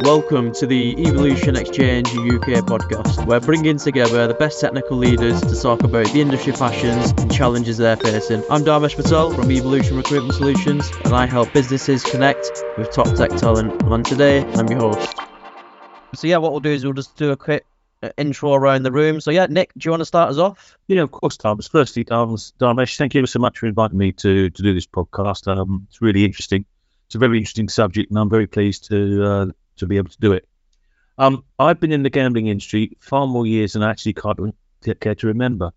Welcome to the Evolution Exchange UK podcast. We're bringing together the best technical leaders to talk about the industry passions and challenges they're facing. I'm Dharmesh Patel from Evolution Recruitment Solutions, and I help businesses connect with top tech talent. And today, I'm your host. So yeah, what we'll do is we'll just do a quick intro around the room. So yeah, Nick, do you want to start us off? Yeah, of course, Dharmesh. Firstly, Dharmesh, thank you so much for inviting me to do this podcast. It's really interesting. It's a very interesting subject, and I'm very pleased to be able to do it. I've been in the gambling industry far more years than I actually care to remember.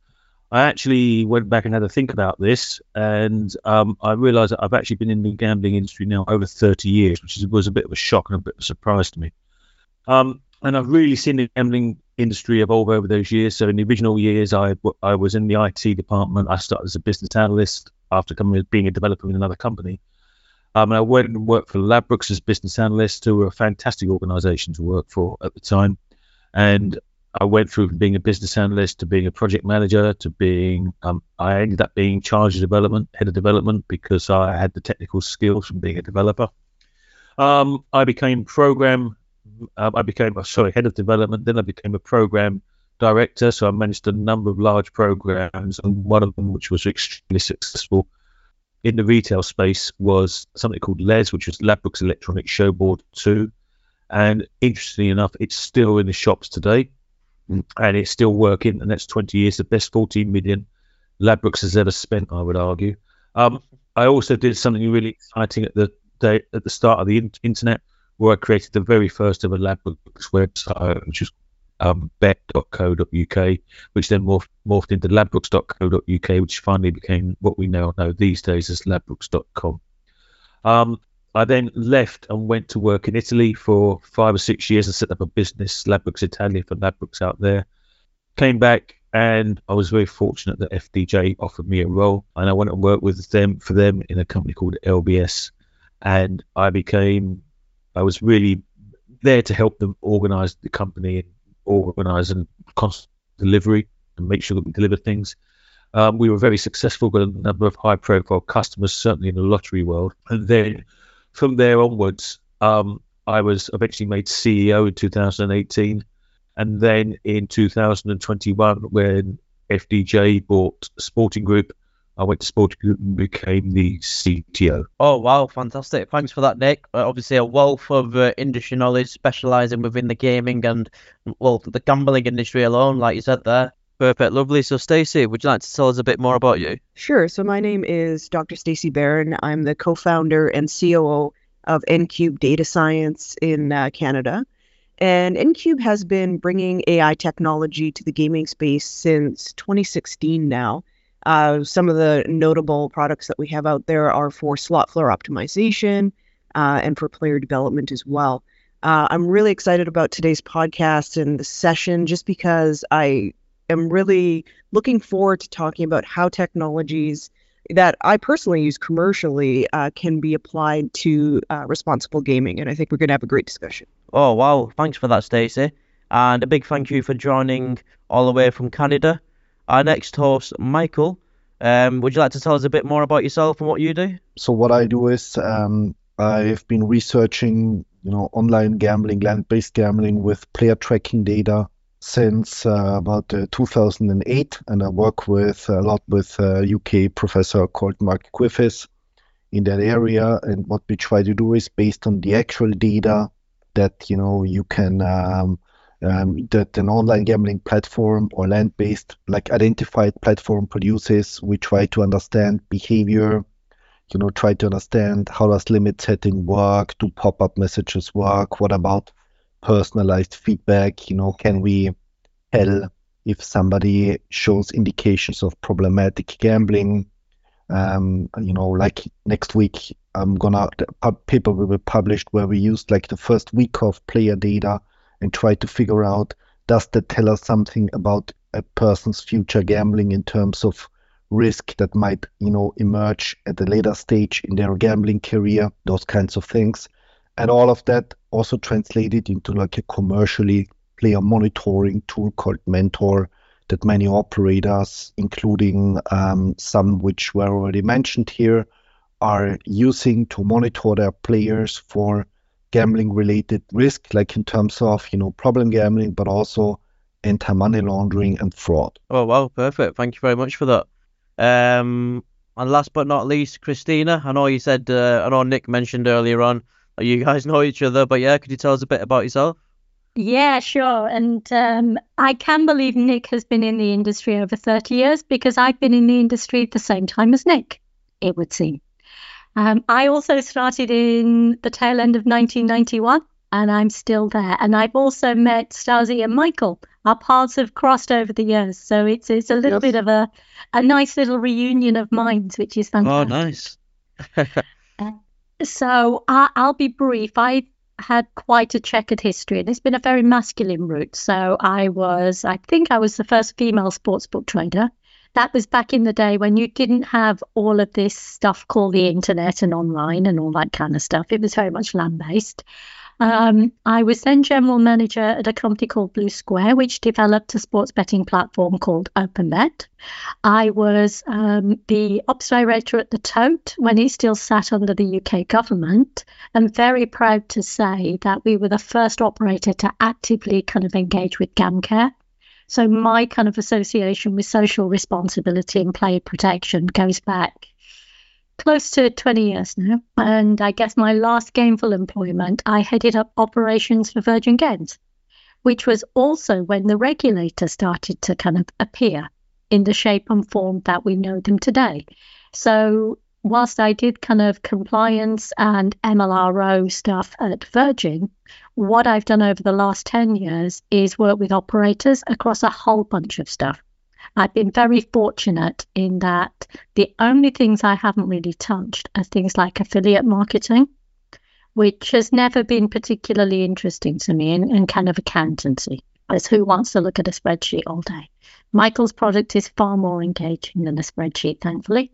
I actually went back and had a think about this, and I realised that I've actually been in the gambling industry now over 30 years, which was a bit of a shock and a bit of a surprise to me. And I've really seen the gambling industry evolve over those years. So in the original years, I was in the IT department. I started as a business analyst after being a developer in another company. And I went and worked for Ladbrokes as business analyst, who were a fantastic organisation to work for at the time. And I went through from being a business analyst to being a project manager to being, I ended up being charge of development, head of development, because I had the technical skills from being a developer. I became head of development. Then I became a program director. So I managed a number of large programs, and one of them, which was extremely successful in the retail space, was something called LES, which was Ladbrokes Electronic Showboard Two, and interestingly enough, it's still in the shops today, and it's still working. And that's 20 years, the best 14 million Ladbrokes has ever spent, I would argue. I also did something really exciting at the start of the internet, where I created the very first ever Ladbrokes website, which was bet.co.uk, which then morphed into ladbrokes.co.uk, which finally became what we now know these days as ladbrokes.com. I then left and went to work in Italy for 5 or 6 years and set up a business, Ladbrokes Italia, for Ladbrokes out there. Came back, and I was very fortunate that FDJ offered me a role, and I went and worked with them for them in a company called LBS, and I was really there to help them organise the company, organise and cost delivery, and make sure that we deliver things. We were very successful, got a number of high-profile customers, certainly in the lottery world. And then from there onwards, I was eventually made CEO in 2018. And then in 2021, when FDJ bought Sporting Group, I went to Sport Group and became the CTO. Oh, wow. Fantastic. Thanks for that, Nick. Obviously, a wealth of industry knowledge, specialising within the gaming and, well, the gambling industry alone, like you said there. Perfect. Lovely. So, Stacey, would you like to tell us a bit more about you? Sure. So, my name is Dr. Stacey Baran. I'm the co-founder and COO of NCube Data Science in Canada. And NCube has been bringing AI technology to the gaming space since 2016 now. Some of the notable products that we have out there are for slot floor optimization and for player development as well. I'm really excited about today's podcast and the session, just because I am really looking forward to talking about how technologies that I personally use commercially can be applied to responsible gaming. And I think we're going to have a great discussion. Oh, wow. Thanks for that, Stacey. And a big thank you for joining all the way from Canada. Our next host, Michael, would you like to tell us a bit more about yourself and what you do? So what I do is I've been researching, online gambling, land-based gambling with player tracking data since about 2008, and I work a lot with a UK professor called Mark Griffiths in that area. And what we try to do is, based on the actual data that you can. That an online gambling platform or land-based, like identified platform produces, we try to understand behavior, try to understand how does limit setting work, do pop-up messages work, what about personalized feedback, can we tell if somebody shows indications of problematic gambling, like next week a paper will be published where we used the first week of player data and try to figure out, does that tell us something about a person's future gambling in terms of risk that might, emerge at a later stage in their gambling career, those kinds of things. And all of that also translated into a commercially player monitoring tool called Mentor that many operators, including some which were already mentioned here, are using to monitor their players for gambling-related risk, like in terms of, you know, problem gambling, but also anti-money laundering and fraud. Oh, wow, perfect. Thank you very much for that. And last but not least, Christina, I know you said, I know Nick mentioned earlier on, you guys know each other, but yeah, could you tell us a bit about yourself? Yeah, sure. And I can believe Nick has been in the industry over 30 years because I've been in the industry at the same time as Nick, it would seem. I also started in the tail end of 1991 and I'm still there. And I've also met Stacey and Michael. Our paths have crossed over the years. So it's a little bit of a nice little reunion of minds, which is fantastic. Oh, nice. So I'll be brief. I had quite a checkered history and it's been a very masculine route. So I think I was the first female sportsbook trader. That was back in the day when you didn't have all of this stuff called the internet and online and all that kind of stuff. It was very much land-based. I was then general manager at a company called Blue Square, which developed a sports betting platform called OpenBet. I was the ops director at the Tote when it still sat under the UK government. I'm very proud to say that we were the first operator to actively kind of engage with GamCare. So my kind of association with social responsibility and player protection goes back close to 20 years now. And I guess my last gainful employment, I headed up operations for Virgin Games, which was also when the regulator started to kind of appear in the shape and form that we know them today. So whilst I did kind of compliance and MLRO stuff at Virgin, what I've done over the last 10 years is work with operators across a whole bunch of stuff. I've been very fortunate in that the only things I haven't really touched are things like affiliate marketing, which has never been particularly interesting to me, and kind of accountancy, as who wants to look at a spreadsheet all day. Michael's product is far more engaging than a spreadsheet, thankfully.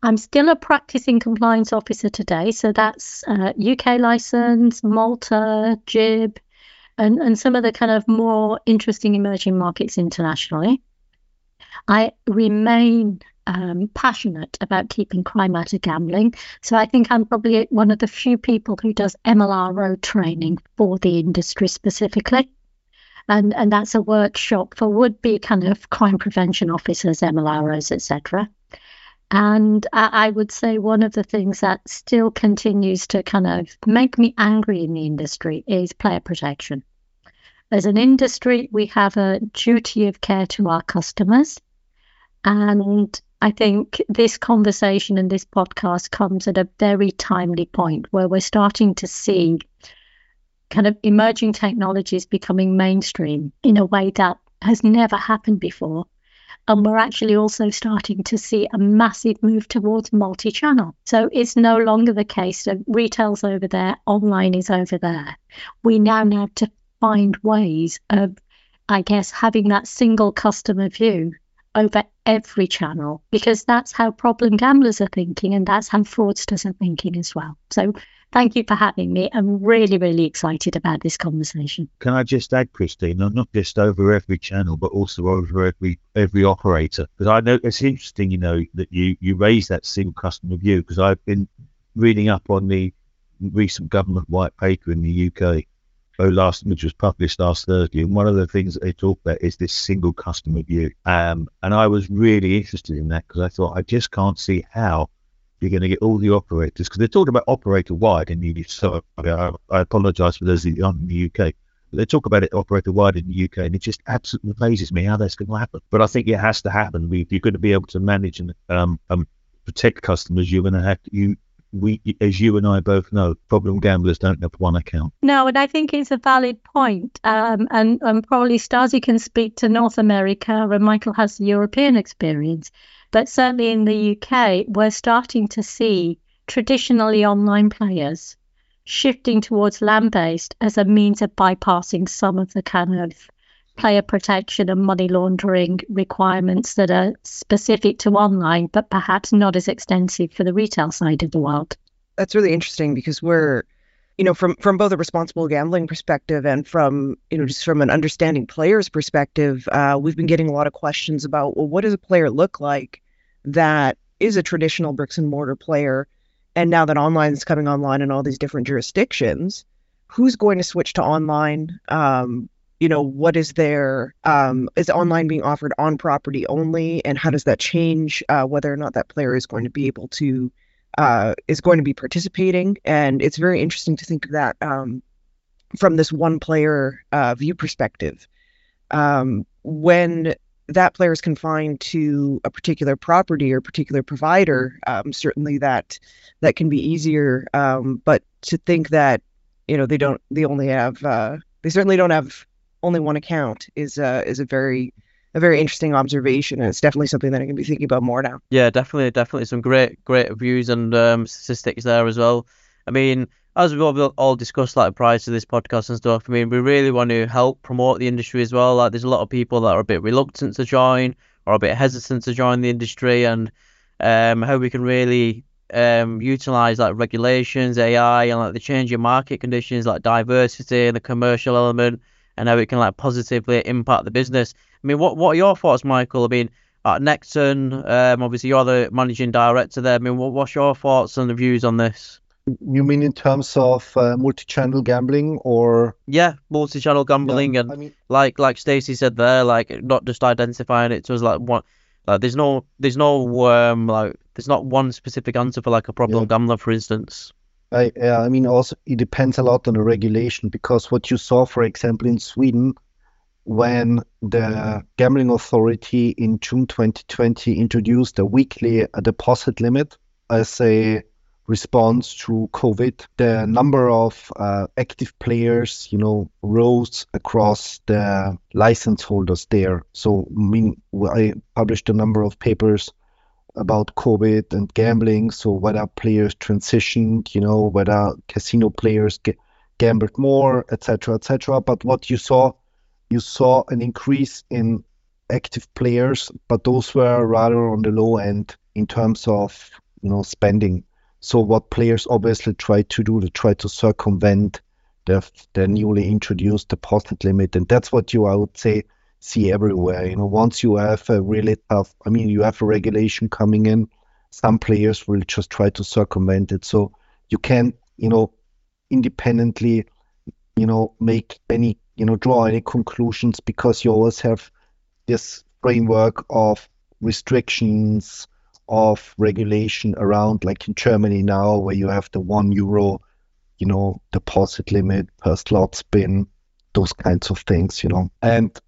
I'm still a practicing compliance officer today, so that's UK license, Malta, JIB, and some of the kind of more interesting emerging markets internationally. I remain passionate about keeping crime out of gambling, so I think I'm probably one of the few people who does MLRO training for the industry specifically. And that's a workshop for would-be kind of crime prevention officers, MLROs, etc. And I would say one of the things that still continues to kind of make me angry in the industry is player protection. As an industry, we have a duty of care to our customers. And I think this conversation and this podcast comes at a very timely point where we're starting to see kind of emerging technologies becoming mainstream in a way that has never happened before. And we're actually also starting to see a massive move towards multi-channel. So it's no longer the case that retail's over there, online is over there. We now have to find ways of, I guess, having that single customer view over every channel, because that's how problem gamblers are thinking and that's how fraudsters are thinking as well. So thank you for having me. I'm really, really excited about this conversation. Can I just add, Christina, not just over every channel, but also over every operator? Because I know it's interesting, you know, that you raise that single customer view, because I've been reading up on the recent government white paper in the UK, which was published last Thursday, and one of the things that they talk about is this single customer view. And I was really interested in that because I thought, I just can't see how you're going to get all the operators, because they're talking about operator-wide in the UK. So I apologise for those that aren't in the UK. But they talk about it operator-wide in the UK, and it just absolutely amazes me how that's going to happen. But I think it has to happen. You're going to be able to manage and protect customers. You're going to have to... We, as you and I both know, problem gamblers don't have one account. No, and I think it's a valid point. And probably Stacey can speak to North America, and Michael has the European experience. But certainly in the UK, we're starting to see traditionally online players shifting towards land-based as a means of bypassing some of the kind of player protection and money laundering requirements that are specific to online, but perhaps not as extensive for the retail side of the world. That's really interesting, because we're, you know, from both a responsible gambling perspective and from, you know, just from an understanding players perspective, we've been getting a lot of questions about, well, what does a player look like that is a traditional bricks and mortar player? And now that online is coming online in all these different jurisdictions, who's going to switch to online? What is there? Is online being offered on property only, and how does that change whether or not that player is going to be able to be participating? And it's very interesting to think of that from this one player view perspective. When that player is confined to a particular property or particular provider, certainly that can be easier. But to think that they certainly don't have only one account is a very interesting observation, and it's definitely something that I can be thinking about more now. Yeah, definitely some great views and statistics there as well. I mean, as we've all discussed, like, prior to this podcast and stuff, I mean, we really want to help promote the industry as well. Like, there's a lot of people that are a bit reluctant to join or a bit hesitant to join the industry, and how we can really utilize like regulations, AI, and like the changing market conditions, like diversity and the commercial element, and how it can like positively impact the business. I mean, what are your thoughts, Michael? I mean, at Neccton, obviously you're the managing director there. I mean, what's your thoughts and the views on this? You mean in terms of multi-channel gambling, or? Yeah, multi-channel gambling, yeah, and I mean, like Stacey said there, like not just identifying it to us like one. Like there's not one specific answer for like a problem gambler, for instance. I mean, also it depends a lot on the regulation, because what you saw, for example, in Sweden, when the gambling authority in June 2020 introduced a weekly deposit limit as a response to COVID, the number of active players, rose across the license holders there. So, I mean, I published a number of papers about COVID and gambling. So, whether players transitioned, whether casino players gambled more, etc., etc. But what you saw an increase in active players, but those were rather on the low end in terms of spending. So what players obviously try to do, they try to circumvent the newly introduced deposit limit. And that's what I would say, see everywhere. Once you have a really tough, you have a regulation coming in, some players will just try to circumvent it. So you can't, independently, make any, draw any conclusions, because you always have this framework of restrictions, of regulation around, like in Germany now, where you have the €1, deposit limit per slot spin, those kinds of things, And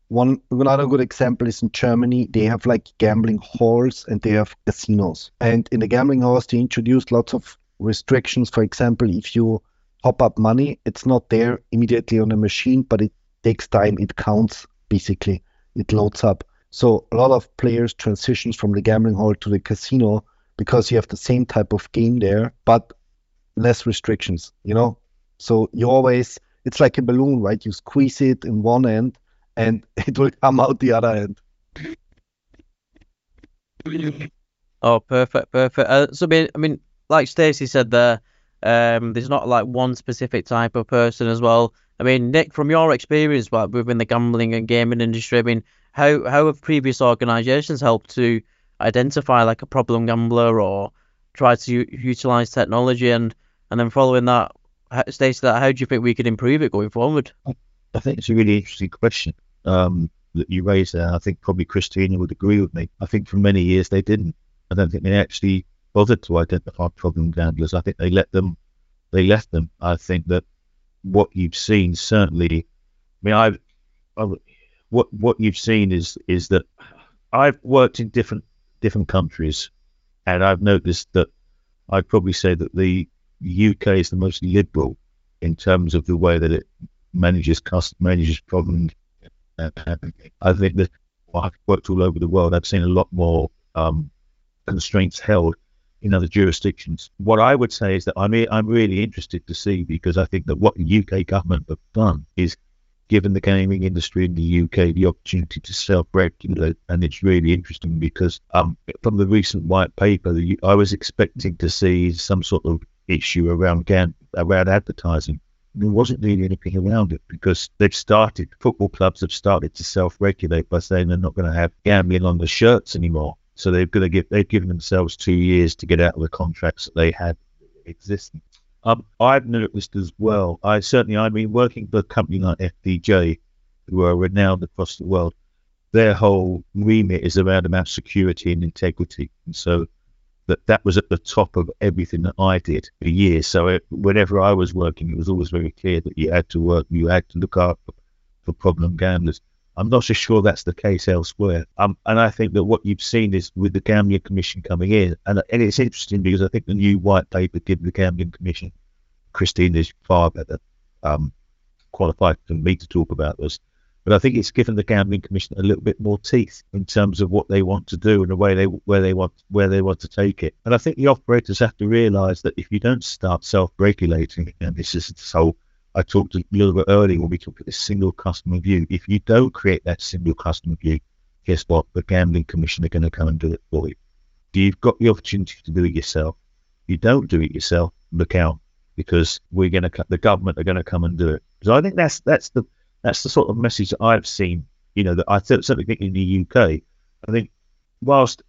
another good example is in Germany, they have like gambling halls and they have casinos. And in the gambling halls, they introduced lots of restrictions. For example, if you top up money, it's not there immediately on the machine, but it takes time. It counts, basically. It loads up. So a lot of players transitions from the gambling hall to the casino, because you have the same type of game there, but less restrictions, So it's like a balloon, right? You squeeze it in one end and it will come out the other end. Oh, perfect. So, like Stacey said there, there's not like one specific type of person as well. I mean, Nick, from your experience within the gambling and gaming industry, I mean, how have previous organisations helped to identify like a problem gambler or try to utilise technology? And then following that, Stacey, how do you think we could improve it going forward? I think it's a really interesting question that you raised there. I think probably Christina would agree with me. I think for many years they didn't. I don't think they actually bothered to identify problem gamblers. I think they left them. I think that what you've seen certainly, what you've seen is that I've worked in different countries, and I've noticed that I'd probably say that the UK is the most liberal in terms of the way that it manages problems. I think that I've worked all over the world. I've seen a lot more constraints held in other jurisdictions. What I would say is that I'm really interested to see, because I think that what the UK government have done is given the gaming industry in the UK the opportunity to self-regulate, and it's really interesting because from the recent white paper, I was expecting to see some sort of issue around advertising. There wasn't really anything around it, because football clubs have started to self-regulate by saying they're not going to have gambling on the shirts anymore. So they've given themselves 2 years to get out of the contracts that they had existing. I've noticed as well, I mean, working for a company like FDJ, who are renowned across the world, their whole remit is around security and integrity. And so that was at the top of everything that I did for years. So whenever I was working, it was always very clear that you had to work, you had to look out for problem gamblers. I'm not so sure that's the case elsewhere. And I think that what you've seen is with the Gambling Commission coming in, and it's interesting because I think the new white paper given the Gambling Commission, Christina is far better qualified than me to talk about this, but I think it's given the Gambling Commission a little bit more teeth in terms of what they want to do and the way where they want to take it. And I think the operators have to realise that if you don't start self-regulating, and this is this whole, I talked a little bit earlier when we talked about the single customer view. If you don't create that single customer view, guess what? The Gambling Commission are going to come and do it for you. You've got the opportunity to do it yourself. If you don't do it yourself, look out, because the government are going to come and do it. So I think that's the sort of message that I've seen, you know, that I certainly think in the UK. I think whilst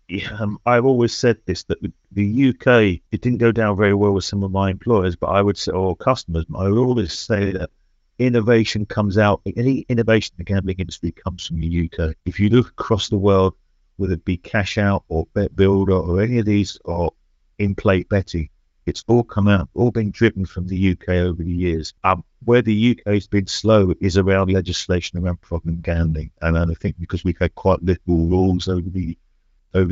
I've always said this, that the UK, it didn't go down very well with some of my employers, but I would say, or customers, I would always say that innovation comes out, any innovation in the gambling industry comes from the UK. If you look across the world, whether it be Cash Out or Bet Builder or any of these or in-play betting, it's all come out, all been driven from the UK over the years. Where the UK has been slow is around legislation around problem gambling, and I think because we've had quite liberal rules over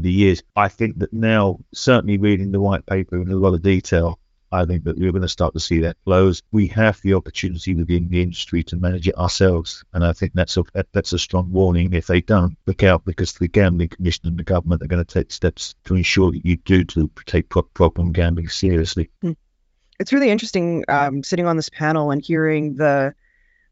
the years, I think that now, certainly reading the white paper in a lot of detail, I think that we're going to start to see that close. We have the opportunity within the industry to manage it ourselves, and I think that's a strong warning. If they don't, look out, because the Gambling Commission and the government are going to take steps to ensure that you do to take problem gambling seriously. It's really interesting sitting on this panel and hearing the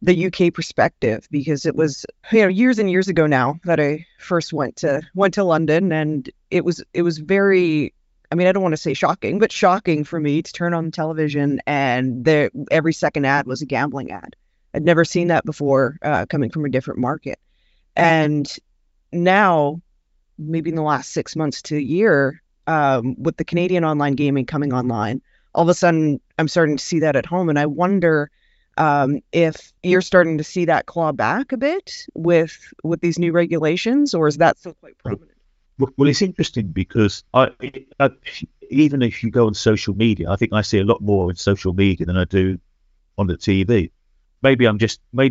UK perspective, because it was, you know, years and years ago now that I first went to London, and it was very, I mean, I don't want to say shocking, but shocking for me to turn on the television and every second ad was a gambling ad. I'd never seen that before, coming from a different market. And now, maybe in the last 6 months to a year, with the Canadian online gaming coming online, all of a sudden I'm starting to see that at home. And I wonder if you're starting to see that claw back a bit with these new regulations, or is that still quite prominent? Well, it's interesting because even if you go on social media, I think I see a lot more in social media than I do on the TV. Maybe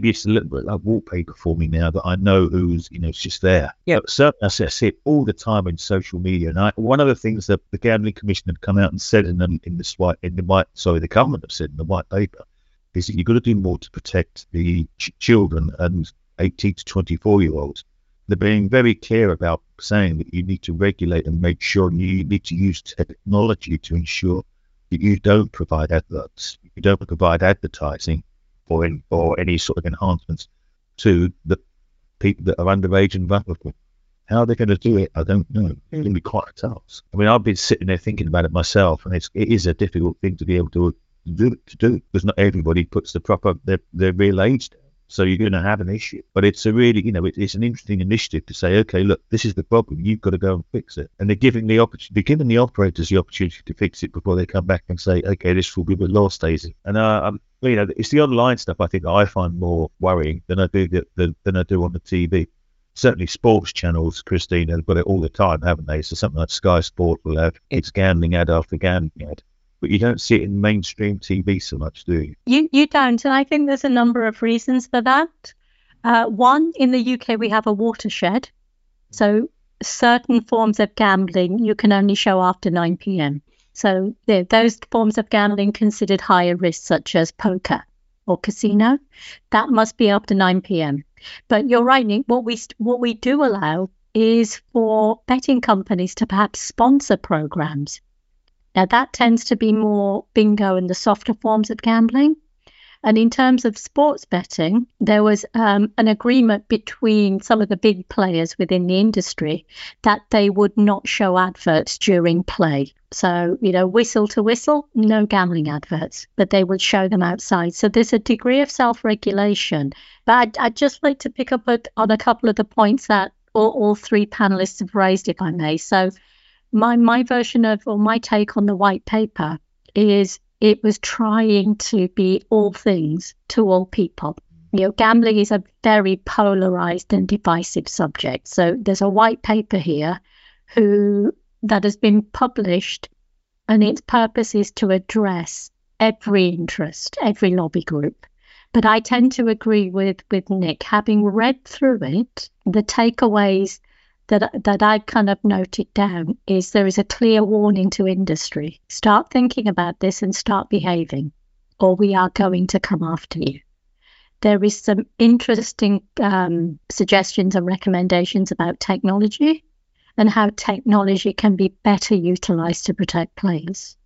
it's a little bit like wallpaper for me now that I know who's, you know, it's just there. Yeah. Certainly, I see it all the time in social media. And one of the things that the Gambling Commission have come out and said the government have said in the white paper is that you've got to do more to protect the children and 18 to 24-year-olds. They're being very clear about saying that you need to regulate and make sure you need to use technology to ensure that you don't provide adverts, you don't provide advertising or any sort of enhancements to the people that are underage and vulnerable. How they're going to do it, I don't know. It's going to be quite a task. I mean, I've been sitting there thinking about it myself, and it is a difficult thing to be able to do because not everybody puts the proper their real age down. So you're going to have an issue, but it's a really, you know, it's an interesting initiative to say, okay, look, this is the problem. You've got to go and fix it. And they're giving the operators the opportunity to fix it before they come back and say, okay, this will be the law stays. And you know, it's the online stuff I think that I find more worrying than I do than I do on the TV. Certainly, sports channels, Christine, have got it all the time, haven't they? So something like Sky Sport will have its gambling ad after gambling ad. But you don't see it in mainstream TV so much, do you? You don't, and I think there's a number of reasons for that. One, in the UK, we have a watershed. So certain forms of gambling you can only show after 9 p.m. So those forms of gambling considered higher risk, such as poker or casino, that must be after 9 p.m. But you're right, Nick, what we do allow is for betting companies to perhaps sponsor programs. Now, that tends to be more bingo and the softer forms of gambling. And in terms of sports betting, there was an agreement between some of the big players within the industry that they would not show adverts during play. So, you know, whistle to whistle, no gambling adverts, but they would show them outside. So there's a degree of self-regulation. But I'd just like to pick up on a couple of the points that all three panelists have raised, if I may. So my take on the white paper is It was trying to be all things to all people. You know, gambling is a very polarized and divisive subject. So there's a white paper here that has been published, and its purpose is to address every interest, every lobby group. But I tend to agree with Nick. Having read through it, the takeaways that I've kind of noted down is there is a clear warning to industry. Start thinking about this and start behaving, or we are going to come after you. There is some interesting suggestions and recommendations about technology and how technology can be better utilised to protect players.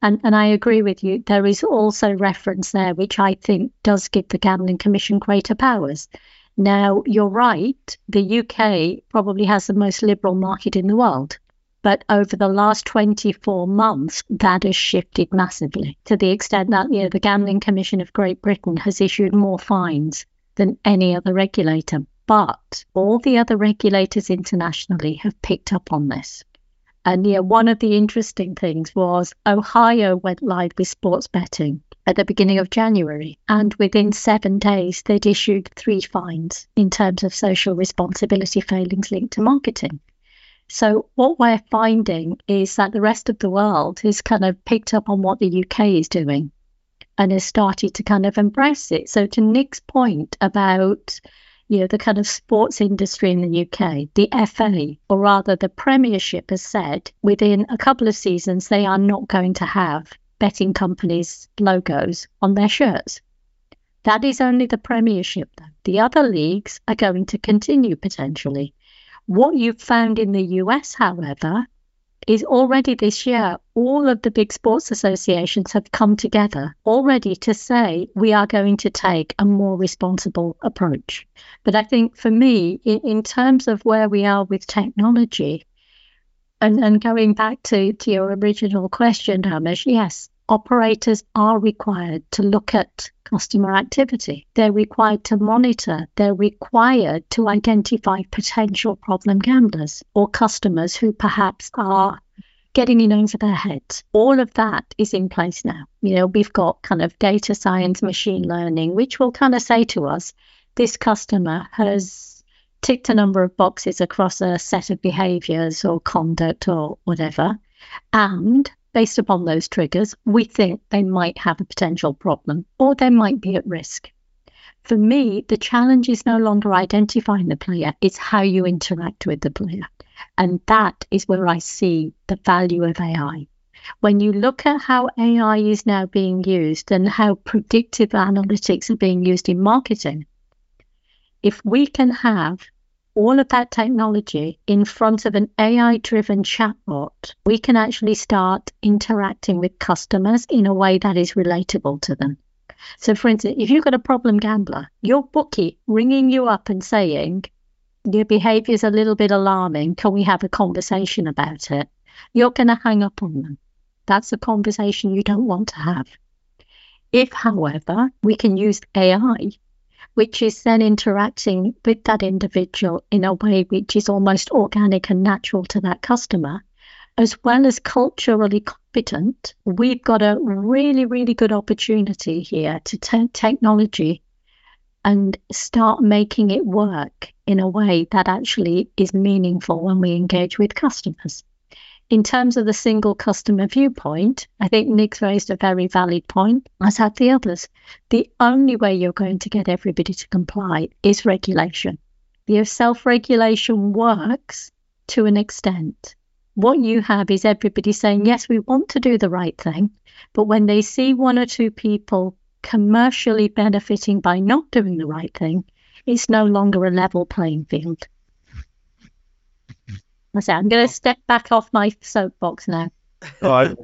And I agree with you. There is also reference there, which I think does give the Gambling Commission greater powers. Now, you're right, the UK probably has the most liberal market in the world. But over the last 24 months, that has shifted massively to the extent that the Gambling Commission of Great Britain has issued more fines than any other regulator. But all the other regulators internationally have picked up on this. And one of the interesting things was Ohio went live with sports betting at the beginning of January. And within 7 days, they'd issued 3 fines in terms of social responsibility failings linked to marketing. So what we're finding is that the rest of the world has kind of picked up on what the UK is doing and has started to kind of embrace it. So to Nick's point about, the kind of sports industry in the UK, the FA, or rather the Premiership, has said within a couple of seasons they are not going to have betting companies' logos on their shirts. That is only the Premiership, though. The other leagues are going to continue potentially. What you've found in the US, however, is already this year, all of the big sports associations have come together already to say we are going to take a more responsible approach. But I think for me, in terms of where we are with technology, and going back to your original question, Dharmesh, yes, operators are required to look at customer activity. They're required to monitor. They're required to identify potential problem gamblers or customers who perhaps are getting in over their heads. All of that is in place now. We've got kind of data science, machine learning, which will kind of say to us, this customer has ticked a number of boxes across a set of behaviors or conduct or whatever. And based upon those triggers, we think they might have a potential problem or they might be at risk. For me, the challenge is no longer identifying the player, it's how you interact with the player. And that is where I see the value of AI. When you look at how AI is now being used and how predictive analytics are being used in marketing, if we can have all of that technology in front of an AI-driven chatbot, we can actually start interacting with customers in a way that is relatable to them. So, for instance, if you've got a problem gambler, your bookie ringing you up and saying, your behavior is a little bit alarming, can we have a conversation about it? You're going to hang up on them. That's a conversation you don't want to have. If, however, we can use AI, which is then interacting with that individual in a way which is almost organic and natural to that customer, as well as culturally competent, we've got a really, really good opportunity here to take technology and start making it work in a way that actually is meaningful when we engage with customers. In terms of the single customer viewpoint, I think Nick's raised a very valid point, as have the others. The only way you're going to get everybody to comply is regulation. Your self-regulation works to an extent. What you have is everybody saying, yes, we want to do the right thing, but when they see 1 or 2 people commercially benefiting by not doing the right thing, it's no longer a level playing field. I'm going to step back off my soapbox now. I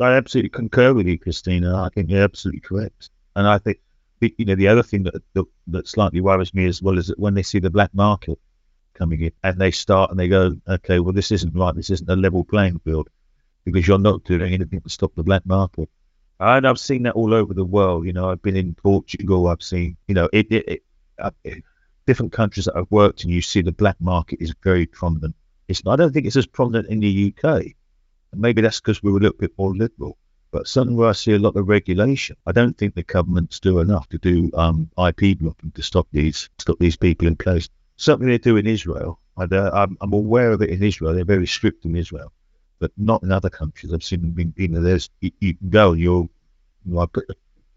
absolutely concur with you, Christina. I think you're absolutely correct. And I think, the other thing that slightly worries me as well is that when they see the black market coming in and they start and they go, okay, well, this isn't right. This isn't a level playing field because you're not doing anything to stop the black market. And I've seen that all over the world. I've been in Portugal. I've seen, different countries that I've worked in, you see the black market is very prominent. I don't think it's as prominent in the UK. Maybe that's because we were a little bit more liberal. But something where I see a lot of regulation. I don't think the governments do enough to do IP blocking to stop these people in place. Something they do in Israel. I'm aware of it in Israel. They're very strict in Israel, but not in other countries. I've seen them. You know, there's you can go. I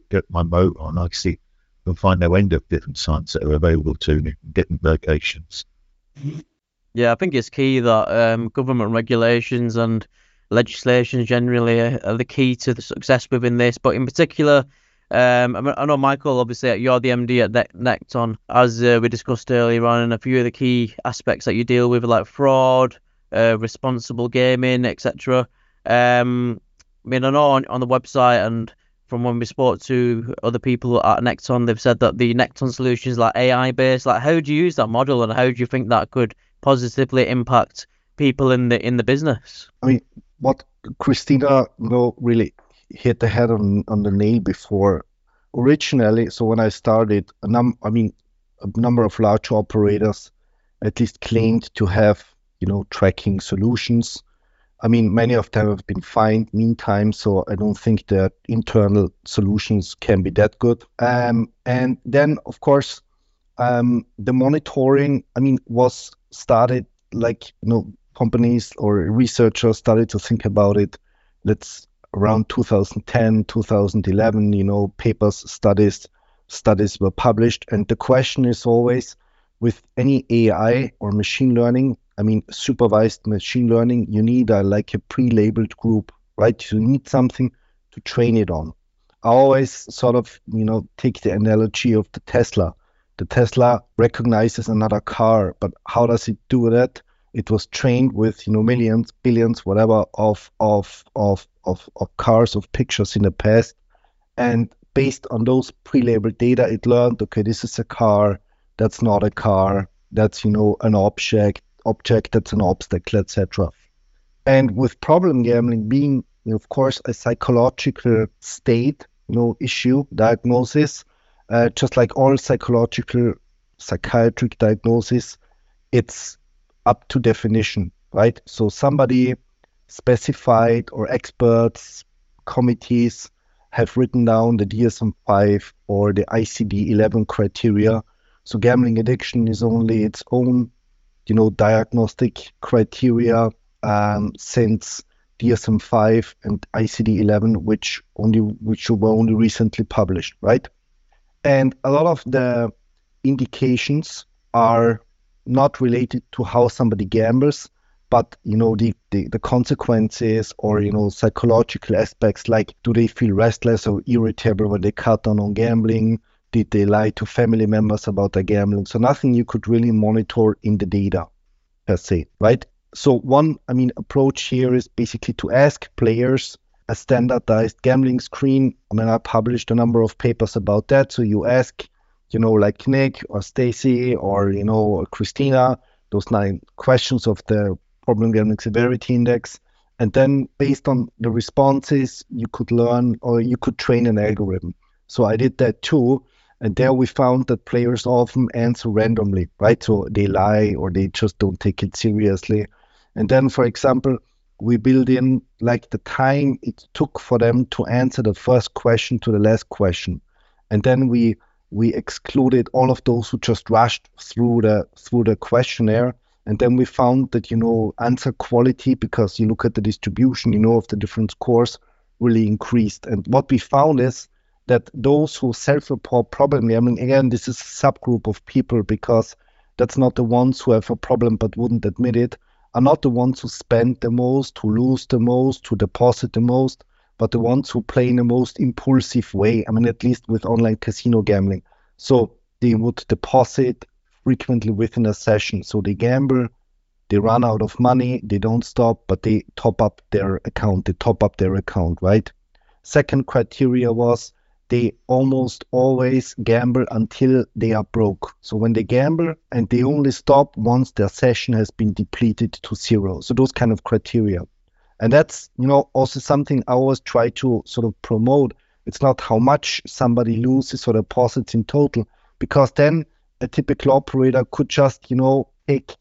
get my moat on. I can see and find no end of different sites that are available to me in different locations. Yeah, I think it's key that government regulations and legislation generally are the key to the success within this, but in particular I know, Michael, obviously you're the MD at Neccton, as we discussed earlier on, and a few of the key aspects that you deal with, like fraud, responsible gaming, etc. I mean, I know on the website and from when we spoke to other people at Neccton, they've said that the Neccton solution is like AI based. Like, how do you use that model and how do you think that could positively impact people in the business? I mean, what Christina really hit the head on the nail before. Originally, so when I started, a number of large operators at least claimed to have, tracking solutions. I mean, many of them have been fined meantime, so I don't think that internal solutions can be that good. And then, of course, the monitoring, was started, companies or researchers started to think about it. That's around 2010, 2011, papers, studies were published. And the question is always, with any AI or machine learning, supervised machine learning, you need a pre-labeled group, right? You need something to train it on. I always sort of, take the analogy of the Tesla. The Tesla recognizes another car, but how does it do that? It was trained with, millions, billions, whatever of cars, of pictures in the past. And based on those pre-labeled data, it learned, okay, this is a car, that's not a car, that's, an object that's an obstacle, etc. And with problem gambling being, of course, a psychological state, issue, diagnosis, just like all psychiatric diagnosis, it's up to definition, right? So somebody specified or experts, committees have written down the DSM-5 or the ICD-11 criteria. So gambling addiction is only its own, diagnostic criteria, since DSM-5 and ICD-11, which were only recently published, right? And a lot of the indications are not related to how somebody gambles, but the consequences or psychological aspects, like do they feel restless or irritable when they cut down on gambling? Did they lie to family members about their gambling? So nothing you could really monitor in the data per se, right? So one approach here is basically to ask players a standardized gambling screen. I published a number of papers about that. So you ask, like Nick or Stacey or, Christina, those 9 questions of the Problem Gambling Severity Index. And then based on the responses, you could learn or you could train an algorithm. So I did that too. And there we found that players often answer randomly, right? So they lie or they just don't take it seriously. And then, for example, we build in the time it took for them to answer the first question to the last question. And then we excluded all of those who just rushed through the questionnaire. And then we found that, answer quality, because you look at the distribution, of the different scores, really increased. And what we found is that those who self-report problem gambling, again, this is a subgroup of people, because that's not the ones who have a problem but wouldn't admit it, are not the ones who spend the most, who lose the most, who deposit the most, but the ones who play in the most impulsive way, at least with online casino gambling. So they would deposit frequently within a session. So they gamble, they run out of money, they don't stop, but they top up their account, right? Second criteria was they almost always gamble until they are broke. So when they gamble, and they only stop once their session has been depleted to zero. So those kind of criteria. And that's, also something I always try to sort of promote. It's not how much somebody loses or deposits in total, because then a typical operator could just, take,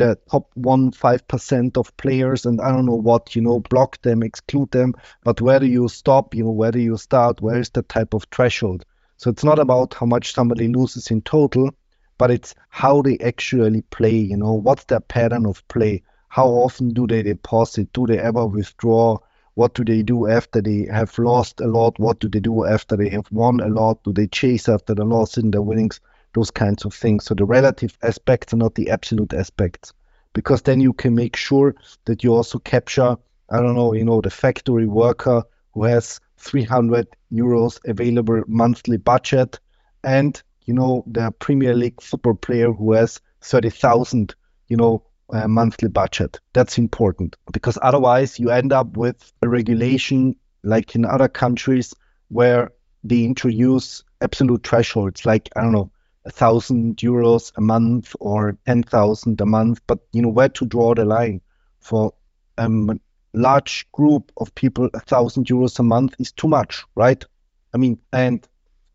the top 1-5% of players and I don't know what, you know, block them, exclude them. But where do you stop? You know, where do you start? Where is the type of threshold? So it's not about how much somebody loses in total, but it's how they actually play, you know, what's their pattern of play? How often do they deposit? Do they ever withdraw? What do they do after they have lost a lot? What do they do after they have won a lot? Do they chase after the loss in their winnings? Those kinds of things. So the relative aspects are not the absolute aspects, because then you can make sure that you also capture, I don't know, you know, the factory worker who has 300 euros available monthly budget and, you know, the Premier League football player who has 30,000, you know, monthly budget. That's important, because otherwise you end up with a regulation like in other countries where they introduce absolute thresholds, like, I don't know, 1,000 euros a month or 10,000 a month. But, you know, where to draw the line for a large group of people, 1,000 euros a month is too much, right? I mean, and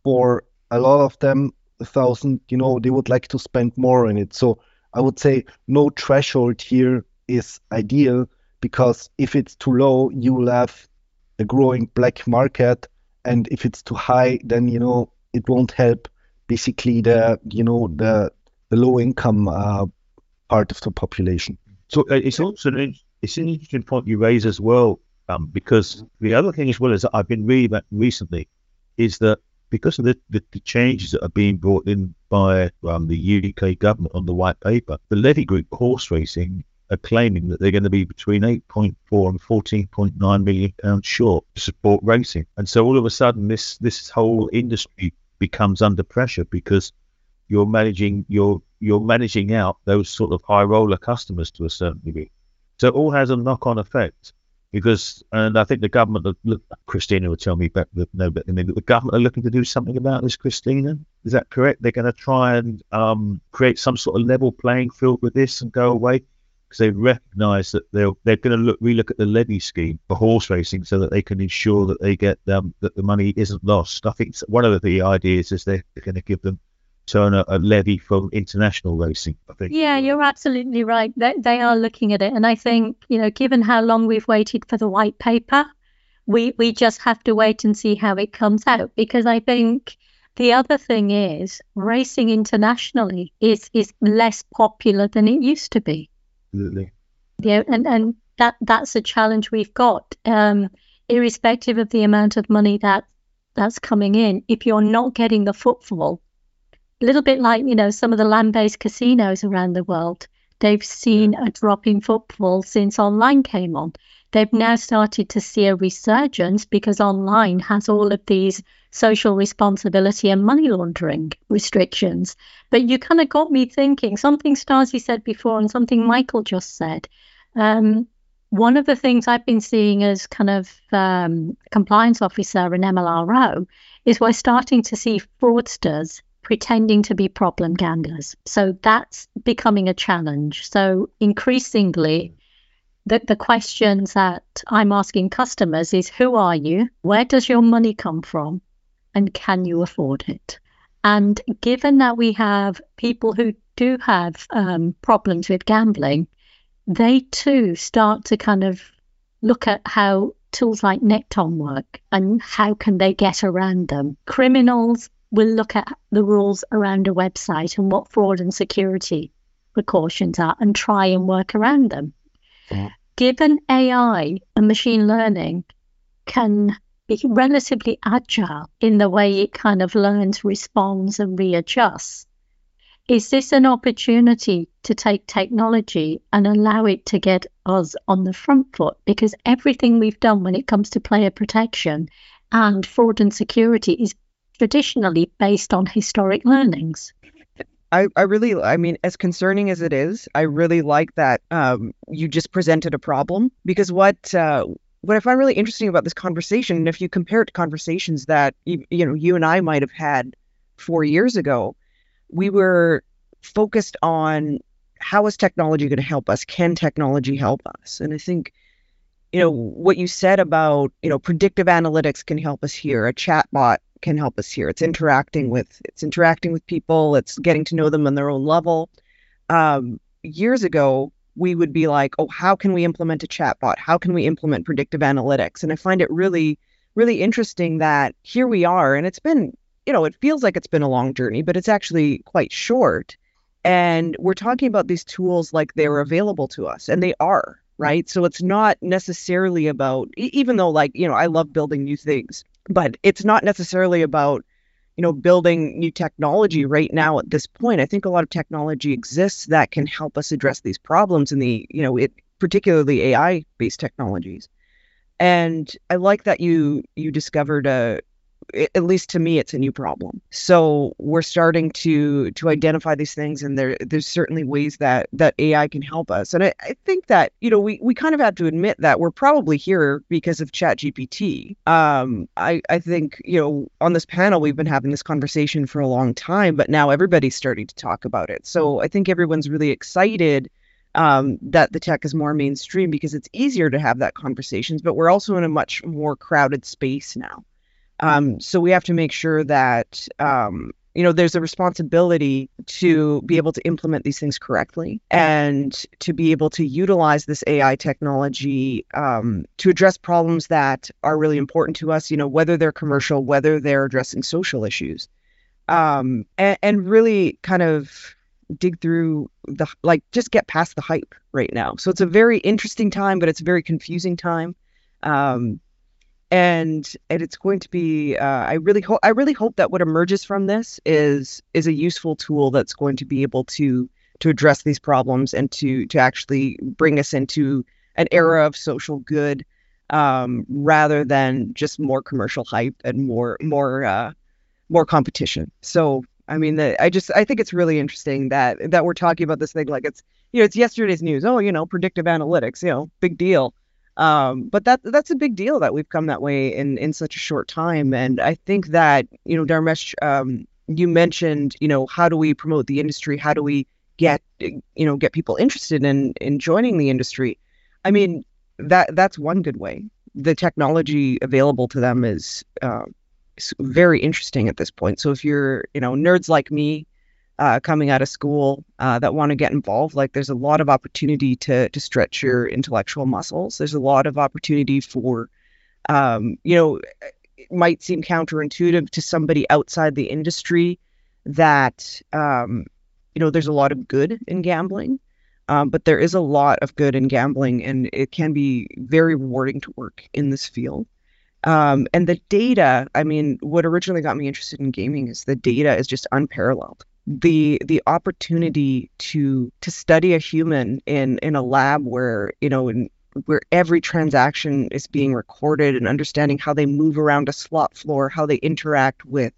for a lot of them, 1,000, you know, they would like to spend more on it. So I would say no threshold here is ideal, because if it's too low, you will have a growing black market. And if it's too high, then, you know, it won't help basically the, you know, the low income part of the population. So it's also an interesting point you raise as well, because the other thing as well is that I've been reading about recently is that because of the changes that are being brought in by the UK government on the white paper, the Levy Group Horse Racing are claiming that they're going to be between £8.4 and £14.9 million short to support racing. And so all of a sudden, this whole industry becomes under pressure, because you're managing out those sort of high roller customers to a certain degree. So it all has a knock-on effect. Because, and I think the government, Christina will tell me better, no better than me, but the government are looking to do something about this, Christina. Is that correct? They're going to try and create some sort of level playing field with this and go away, because they recognise that they're going to relook at the levy scheme for horse racing so that they can ensure that they get that the money isn't lost. I think one of the ideas is they're going to give them a levy from international racing, I think. Yeah, you're absolutely right. They are looking at it. And I think, you know, given how long we've waited for the white paper, we just have to wait and see how it comes out. Because I think the other thing is racing internationally is less popular than it used to be. Absolutely. Yeah, and that's a challenge we've got, irrespective of the amount of money that's coming in. If you're not getting the footfall, a little bit like, you know, some of the land-based casinos around the world, they've seen a drop in footfall since online came on. They've now started to see a resurgence because online has all of these social responsibility and money laundering restrictions. But you kind of got me thinking, something Stacey said before and something Michael just said. One of the things I've been seeing as kind of compliance officer and MLRO is we're starting to see fraudsters pretending to be problem gamblers. So that's becoming a challenge. So increasingly, the questions that I'm asking customers is, who are you? Where does your money come from? And can you afford it? And given that we have people who do have problems with gambling, they too start to kind of look at how tools like Neccton work and how can they get around them. Criminals will look at the rules around a website and what fraud and security precautions are and try and work around them. Yeah. Given AI and machine learning can be relatively agile in the way it kind of learns, responds and readjusts, is this an opportunity to take technology and allow it to get us on the front foot? Because everything we've done when it comes to player protection and fraud and security is traditionally based on historic learnings. I mean, as concerning as it is, I really like that you just presented a problem, because what I find really interesting about this conversation, and if you compare it to conversations that, you know, you and I might have had 4 years ago, we were focused on how is technology going to help us? Can technology help us? And I think, you know, what you said about, you know, predictive analytics can help us here, a chatbot can help us here. It's interacting with people. It's getting to know them on their own level. years ago, we would be like, oh, how can we implement a chatbot? How can we implement predictive analytics? And I find it really, really interesting that here we are, and it's been, you know, it feels like it's been a long journey, but it's actually quite short. And we're talking about these tools like they're available to us, and they are, right? So it's not necessarily about, even though, like, you know, I love building new things, but it's not necessarily about, you know, building new technology right now at this point. I think a lot of technology exists that can help us address these problems in the, you know, it particularly AI-based technologies. And I like that you discovered at least to me, it's a new problem. So we're starting to identify these things, and there's certainly ways that AI can help us. And I think that, you know, we kind of have to admit that we're probably here because of ChatGPT. I think, you know, on this panel, we've been having this conversation for a long time, but now everybody's starting to talk about it. So I think everyone's really excited that the tech is more mainstream because it's easier to have that conversations, but we're also in a much more crowded space now. So we have to make sure that, you know, there's a responsibility to be able to implement these things correctly and to be able to utilize this AI technology to address problems that are really important to us, you know, whether they're commercial, whether they're addressing social issues, and really kind of dig through just get past the hype right now. So it's a very interesting time, but it's a very confusing time. And it's going to be. I really hope that what emerges from this is a useful tool that's going to be able to address these problems and to actually bring us into an era of social good, rather than just more commercial hype and more competition. So I mean, I think it's really interesting that we're talking about this thing like it's, you know, it's yesterday's news. Oh, you know, predictive analytics. You know, big deal. But that's a big deal that we've come that way in such a short time. And I think that, you know, Dharmesh, you mentioned, you know, how do we promote the industry? How do we get people interested in joining the industry? I mean, that's one good way. The technology available to them is very interesting at this point. So if you're, you know, nerds like me coming out of school that want to get involved, like there's a lot of opportunity to stretch your intellectual muscles. There's a lot of opportunity for, you know, it might seem counterintuitive to somebody outside the industry that, you know, there's a lot of good in gambling, but there is a lot of good in gambling, and it can be very rewarding to work in this field. And the data, I mean, what originally got me interested in gaming is the data is just unparalleled. The opportunity to study a human in a lab where, you know, where every transaction is being recorded and understanding how they move around a slot floor, how they interact with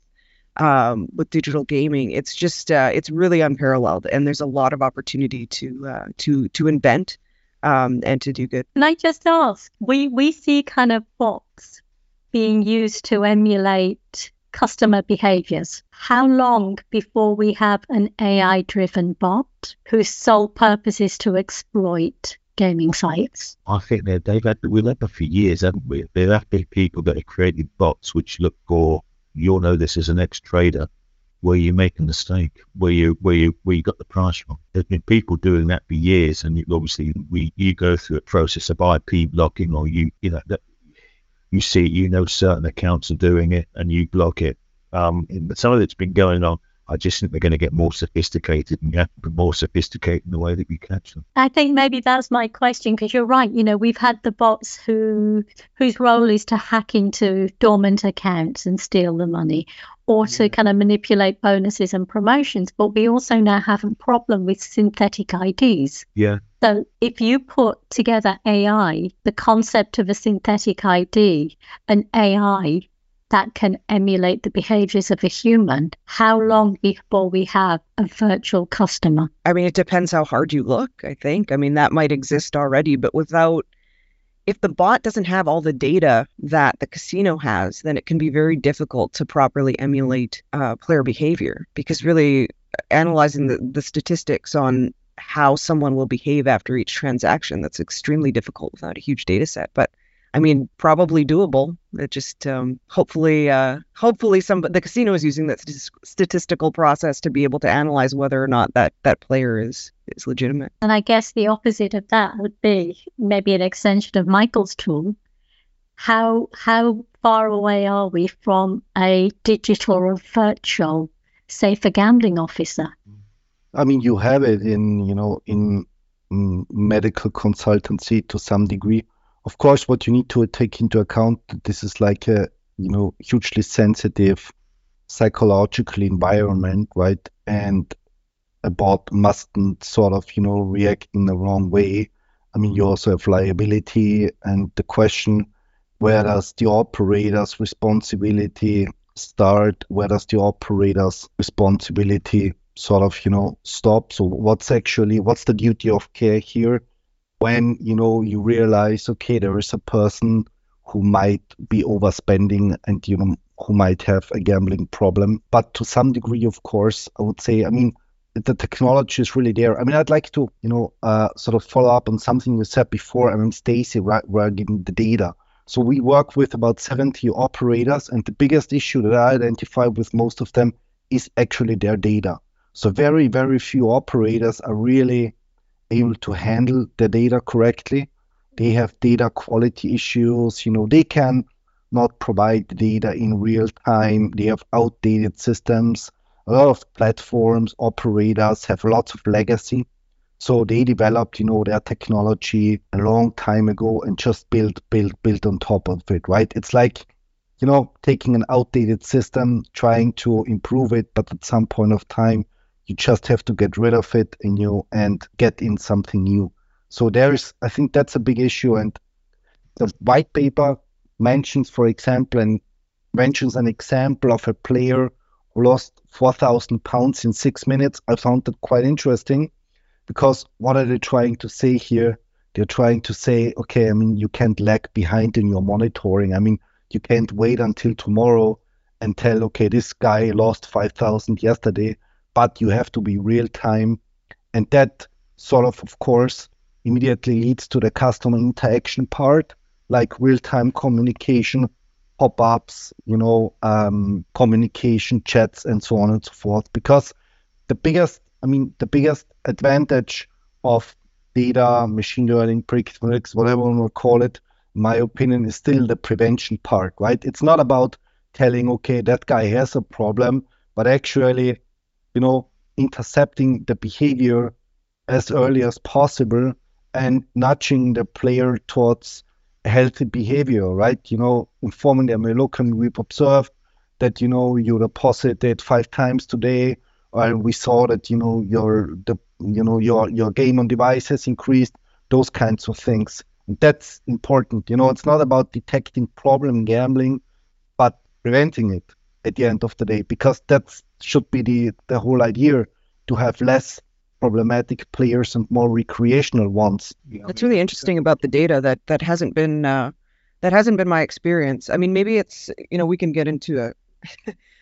digital gaming, it's just it's really unparalleled, and there's a lot of opportunity to invent and to do good. Can I just ask? We see kind of bots being used to emulate customer behaviors. How long before we have an AI-driven bot whose sole purpose is to exploit gaming sites? I think we've had that for years, haven't we? There have been people that have created bots which look for, you'll know this as an ex-trader, where you make a mistake, where you got the price wrong. There's been people doing that for years, and obviously you go through a process of IP blocking, or you know that. You see, you know, certain accounts are doing it and you block it. Some of it's been going on. I just think we're going to get more sophisticated, and you have to be more sophisticated in the way that we catch them. I think maybe that's my question, because you're right. You know, we've had the bots whose role is to hack into dormant accounts and steal the money, or to kind of manipulate bonuses and promotions. But we also now have a problem with synthetic IDs. Yeah. So if you put together AI, the concept of a synthetic ID, and AI that can emulate the behaviors of a human, how long before we have a virtual customer? I mean, it depends how hard you look, I think. I mean, that might exist already, but if the bot doesn't have all the data that the casino has, then it can be very difficult to properly emulate player behavior, because really analyzing the statistics on how someone will behave after each transaction, that's extremely difficult without a huge data set. But I I mean, probably doable. It just hopefully the casino is using that statistical process to be able to analyze whether or not that player is legitimate. And I guess the opposite of that would be maybe an extension of Michael's tool. How far away are we from a digital or virtual safer gambling officer? I mean, you have it in medical consultancy to some degree. Of course, what you need to take into account, this is like a hugely sensitive psychological environment, right? And a bot mustn't sort of react in the wrong way. I mean, you also have liability and the question, where does the operator's responsibility start? Where does the operator's responsibility sort of stop? So what's the duty of care here? When, you realize, okay, there is a person who might be overspending and, who might have a gambling problem. But to some degree, of course, I would say, I mean, the technology is really there. I mean, I'd like to, sort of follow up on something you said before. I mean, Stacey, right, we're getting the data. So we work with about 70 operators, and the biggest issue that I identify with most of them is actually their data. So very, very few operators are really able to handle the data correctly. They have data quality issues. They can not provide the data in real time. They have outdated systems. A lot of platforms, operators have lots of legacy. So they developed, their technology a long time ago and just built on top of it, right? It's like, taking an outdated system, trying to improve it, but at some point of time, you just have to get rid of it and get in something new. So I think that's a big issue. And the white paper mentions, for example, an example of a player who lost £4,000 in 6 minutes. I found that quite interesting because what are they trying to say here? They're trying to say, okay, I mean, you can't lag behind in your monitoring. I mean, you can't wait until tomorrow and tell, okay, this guy lost 5,000 yesterday. But you have to be real time. And that of course, immediately leads to the customer interaction part, like real time communication, pop-ups, communication, chats, and so on and so forth. Because the biggest advantage of data, machine learning, predictive analytics, whatever one will call it, in my opinion, is still the prevention part, right? It's not about telling, okay, that guy has a problem, but actually, intercepting the behavior as early as possible and nudging the player towards healthy behavior, right? Informing them, look, and we've observed that, you deposited 5 times today, and we saw that, your game on device has increased, those kinds of things. And that's important. It's not about detecting problem gambling, but preventing it at the end of the day, because that's should be the whole idea, to have less problematic players and more recreational ones. That's really interesting about the data that hasn't been my experience. I mean, maybe it's we can get into a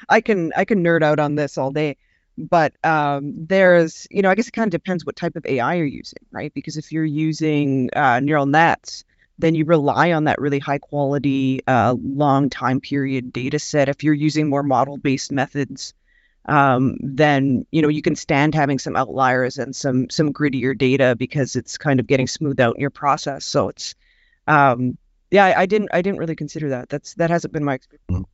I can nerd out on this all day, but there's I guess it kind of depends what type of AI you're using, right? Because if you're using neural nets, then you rely on that really high quality long time period data set. If you're using more model based methods, then you can stand having some outliers and some grittier data because it's kind of getting smoothed out in your process. So it's I didn't really consider that. That hasn't been my experience.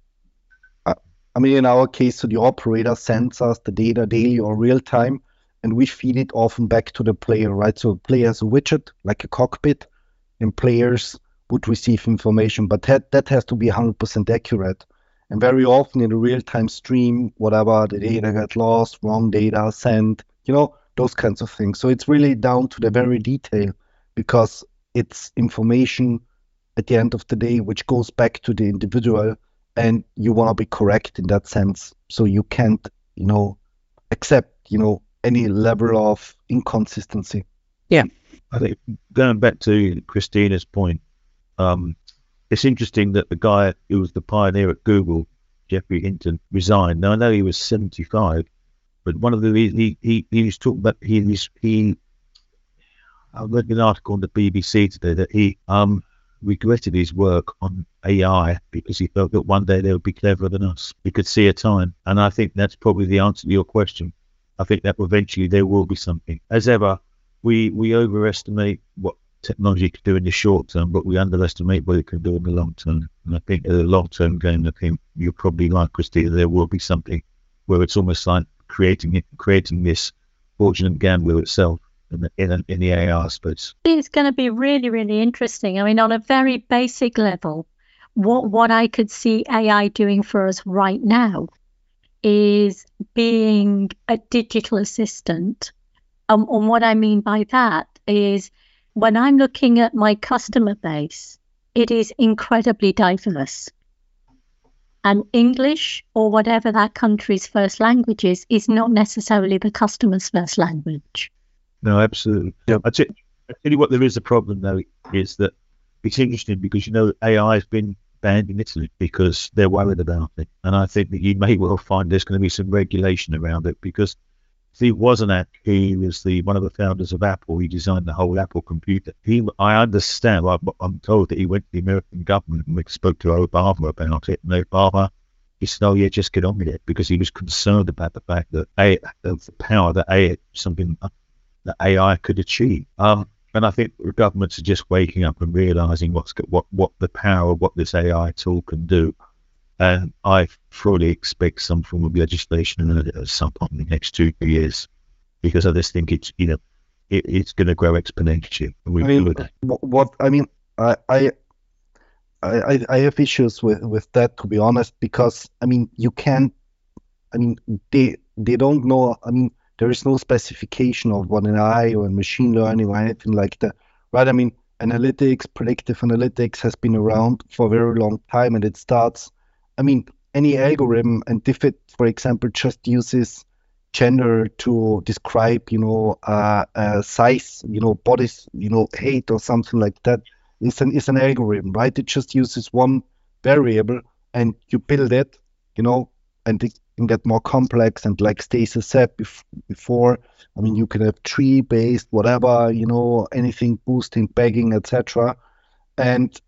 I mean, in our case, so the operator sends us the data daily or real time, and we feed it often back to the player, right? So the player has a widget like a cockpit, and players would receive information, but that has to be 100% accurate. And very often in a real-time stream, whatever, the data got lost, wrong data sent, those kinds of things. So it's really down to the very detail, because it's information at the end of the day which goes back to the individual, and you want to be correct in that sense. So you can't, accept, any level of inconsistency. Yeah. I think going back to Christina's point, it's interesting that the guy who was the pioneer at Google, Jeffrey Hinton, resigned. Now, I know he was 75, but one of the reasons he was talking about, I read an article on the BBC today that he regretted his work on AI because he felt that one day they would be cleverer than us. We could see a time. And I think that's probably the answer to your question. I think that eventually there will be something. As ever, we overestimate what technology can do in the short term, but we underestimate what it can do in the long term. And I think in the long-term game, I think you're probably right, Christina, there will be something where it's almost like creating this fortunate gambler itself in the AR space. It's going to be really, really interesting. I mean, on a very basic level, what I could see AI doing for us right now is being a digital assistant. And what I mean by that is when I'm looking at my customer base, it is incredibly diverse. And English, or whatever that country's first language is not necessarily the customer's first language. No, absolutely. Yeah. I tell you what, there is a problem, though, is that it's interesting because, you know, AI has been banned in Italy because they're worried about it. And I think that you may well find there's going to be some regulation around it because Steve Wozniak, he was one of the founders of Apple. He designed the whole Apple computer. I'm told that he went to the American government and spoke to Obama about it. And Obama, he said, "Oh yeah, just get on with it," because he was concerned about the fact that the power that AI could achieve. And I think governments are just waking up and realizing what the power of what this AI tool can do. And I fully expect some form of legislation at some point in the next 2 years, because I just think it's going to grow exponentially. I have issues with that, to be honest, because they don't know. There is no specification of what an AI or machine learning or anything like that, right? Analytics, predictive analytics has been around for a very long time, and it starts. Any algorithm, and if it, for example, just uses gender to describe, size, bodies, height or something like that, is an algorithm, right? It just uses one variable, and you build it, and it can get more complex. And like Stacey said before, you can have tree-based, whatever, anything boosting, bagging, etc. And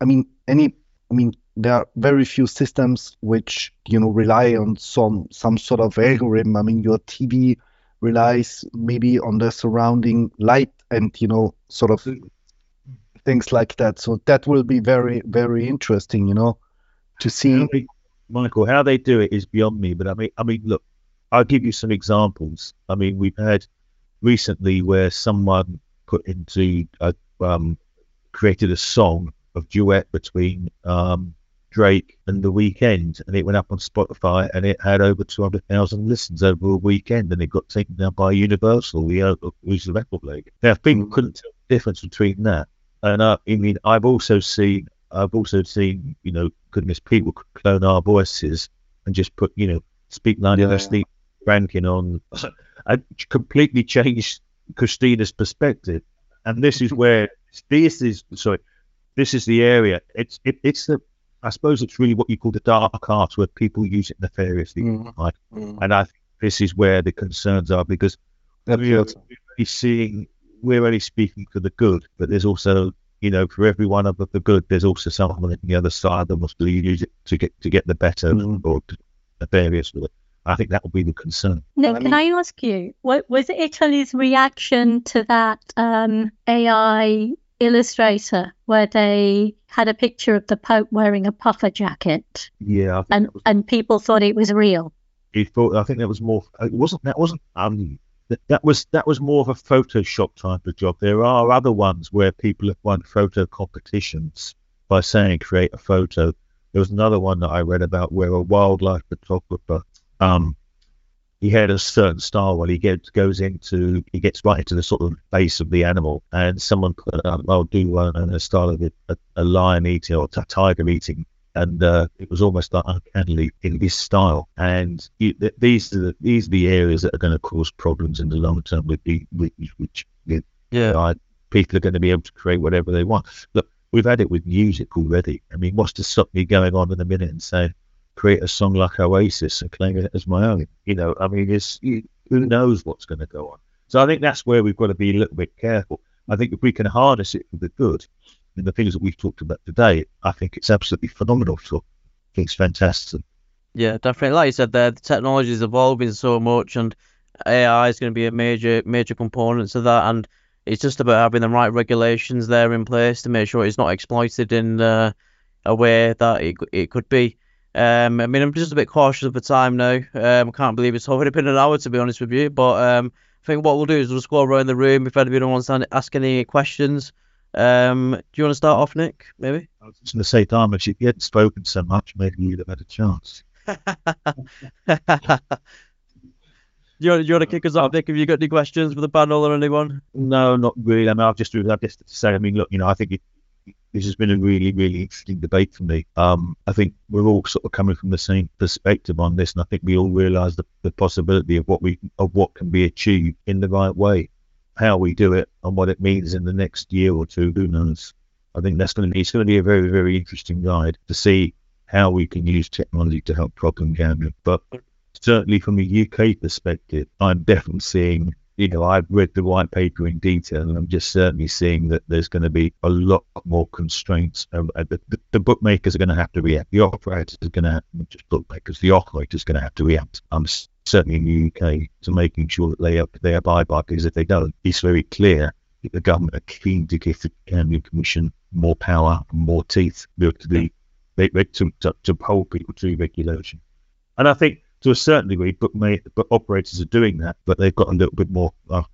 there are very few systems which, rely on some sort of algorithm. Your TV relies maybe on the surrounding light and, sort of things like that. So that will be very, very interesting, to see. Michael, how they do it is beyond me. But look, I'll give you some examples. We've had recently where someone created a song of duet between, Drake and The Weeknd, and it went up on Spotify and it had over 200,000 listens over a weekend, and it got taken down by Universal, who's the record label. Now people couldn't tell the difference between that, and I've also seen goodness, people clone our voices and just put Speak Line and Steve Rankin on and completely changed Christina's perspective. And this is the area. I suppose it's really what you call the dark arts, where people use it nefariously. Right? And I think this is where the concerns are, because we're only speaking for the good, but there's also, for every one of the good, there's also someone on the other side that must use it to get the better or nefarious with it. I think that would be the concern. Nick, can I ask you, what was Italy's reaction to that AI Illustrator, where they had a picture of the Pope wearing a puffer jacket? Yeah, and people thought it was real. I think that was more. It wasn't. That wasn't. That was more of a Photoshop type of job. There are other ones where people have won photo competitions by saying create a photo. There was another one that I read about where a wildlife photographer, he had a certain style where he gets right into the sort of base of the animal, and someone put up, "I'll do one," and a style of a lion eating or a tiger eating, and it was almost like uncannily in this style. And these are the areas that are going to cause problems in the long term people are going to be able to create whatever they want. Look, we've had it with music already. What's to stop me going on in a minute and saying, create a song like Oasis and claim it as my own? Who knows what's going to go on? So I think that's where we've got to be a little bit careful. I think if we can harness it for the good, and the things that we've talked about today, I think it's absolutely phenomenal. So I think it's fantastic. Yeah, definitely. Like you said there, the technology is evolving so much, and AI is going to be a major component to that. And it's just about having the right regulations there in place to make sure it's not exploited in a way that it could be. I mean, I'm just a bit cautious of the time now. I can't believe it's already been an hour, to be honest with you. But I think what we'll do is we'll just go around the room if anybody wants to ask any questions. Do you want to start off, Nick, maybe? I was just going to say, Dharmesh, if you hadn't spoken so much, maybe you'd have had a chance. Do you want to kick us off, Nick? Have you got any questions for the panel or anyone? No, not really. I mean, I've just to say, I mean, look, you know, I think this has been a really, really interesting debate for me. I think we're all sort of coming from the same perspective on this, and I think we all realise the possibility of what can be achieved in the right way. How we do it and what it means in the next year or two, who knows? I think it's going to be a very, very interesting ride to see how we can use technology to help problem gambling. But certainly from a UK perspective, I'm definitely seeing, you know, I've read the white paper in detail, and I'm just certainly seeing that there's going to be a lot more constraints. The bookmakers are going to have to react. The operators are going to have to, just bookmakers, the operators are going to have to react. I'm certainly in the UK, to making sure that they abide by, because if they don't, it's very clear that the government are keen to give the Gambling Commission more power and more teeth to hold people to regulation. And I think to a certain degree, but operators are doing that, but they've got a little bit more.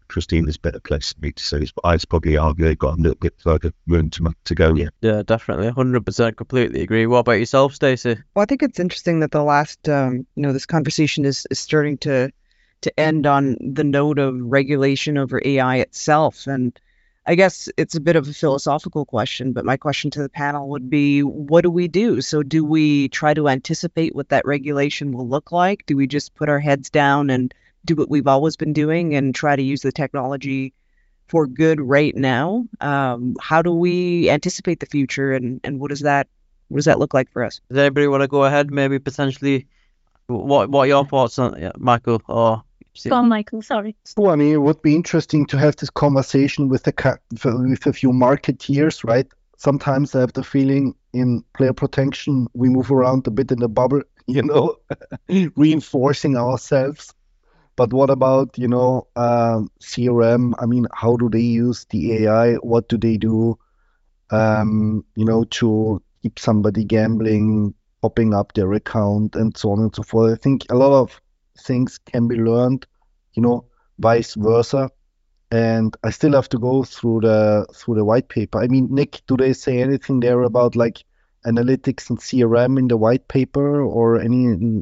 Christina's better place for me to say this, but I'd probably argue they've got a little bit further room to go. Yeah, definitely, 100%, completely agree. What about yourself, Stacey? Well, I think it's interesting that the last, this conversation is starting to end on the note of regulation over AI itself, and I guess it's a bit of a philosophical question, but my question to the panel would be, what do we do? So do we try to anticipate what that regulation will look like? Do we just put our heads down and do what we've always been doing and try to use the technology for good right now? How do we anticipate the future, and what does that look like for us? Does anybody want to go ahead, maybe potentially? What are your thoughts on Michael or... Go on, Michael, sorry. So, I mean, it would be interesting to have this conversation with a few marketeers, right? Sometimes I have the feeling in player protection, we move around a bit in the bubble, you know, reinforcing ourselves. But what about, you know, CRM? I mean, how do they use the AI? What do they do, to keep somebody gambling, popping up their account, and so on and so forth? I think a lot of things can be learned, you know, vice versa. And I still have to go through the white paper. I mean, Nick, do they say anything there about like analytics and CRM in the white paper, or anything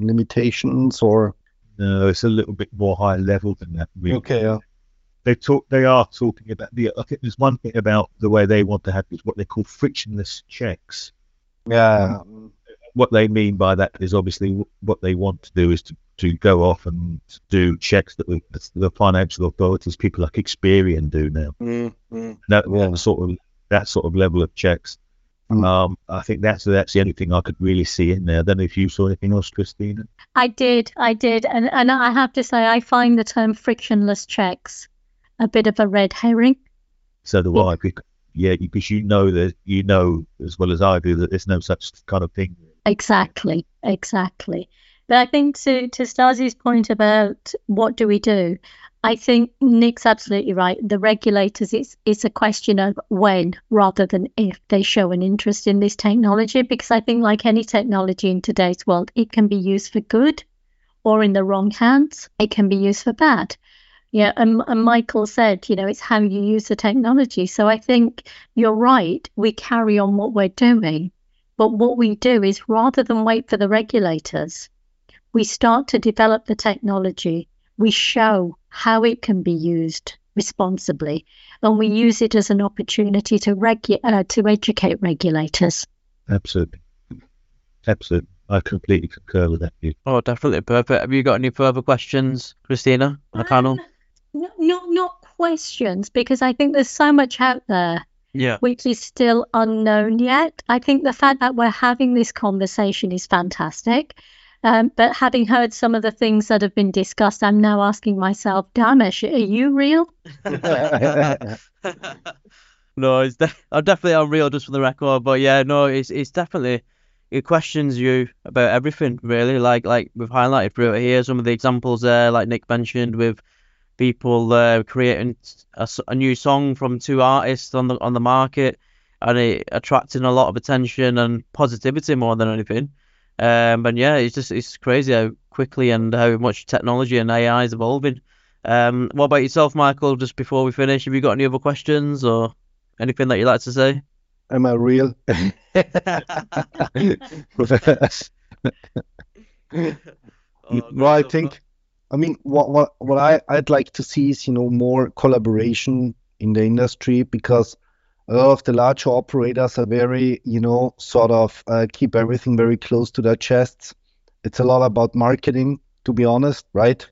limitations or? No, it's a little bit more high level than that, really. Okay, yeah. They are talking about I think there's one thing about the way they want to have is what they call frictionless checks. Yeah. What they mean by that is obviously what they want to do is to go off and do checks that the financial authorities, people like Experian, do now. That sort of level of checks. I think that's the only thing I could really see in there. Then, if you saw anything else, Christina? I did, and I have to say I find the term frictionless checks a bit of a red herring. So do I. Yeah, because you know as well as I do that there's no such kind of thing. Exactly. But I think to Stacey's point about what do we do, I think Nick's absolutely right. The regulators, it's a question of when rather than if they show an interest in this technology, because I think like any technology in today's world, it can be used for good or in the wrong hands. It can be used for bad. Yeah, and Michael said, you know, it's how you use the technology. So I think you're right. We carry on what we're doing. But what we do is rather than wait for the regulators, we start to develop the technology. We show how it can be used responsibly, and we use it as an opportunity to educate regulators. Absolutely. Absolutely. I completely concur with that view. Oh, definitely. Perfect. Have you got any further questions, Christina, on the panel? Not questions, because I think there's so much out there. Yeah. Which is still unknown yet. I think the fact that we're having this conversation is fantastic. But having heard some of the things that have been discussed, I'm now asking myself, Dharmesh, are you real? No, it's definitely unreal, just for the record. But yeah, no, it's definitely, it questions you about everything really. Like we've highlighted throughout here some of the examples there, like Nick mentioned, with people creating a new song from two artists on the market, and it attracting a lot of attention and positivity more than anything. And yeah, it's crazy how quickly and how much technology and AI is evolving. What about yourself, Michael? Just before we finish, have you got any other questions or anything that you'd like to say? Am I real? Well, I think, I mean, what I'd like to see is, you know, more collaboration in the industry, because a lot of the larger operators are very, you know, sort of keep everything very close to their chests. It's a lot about marketing, to be honest, right?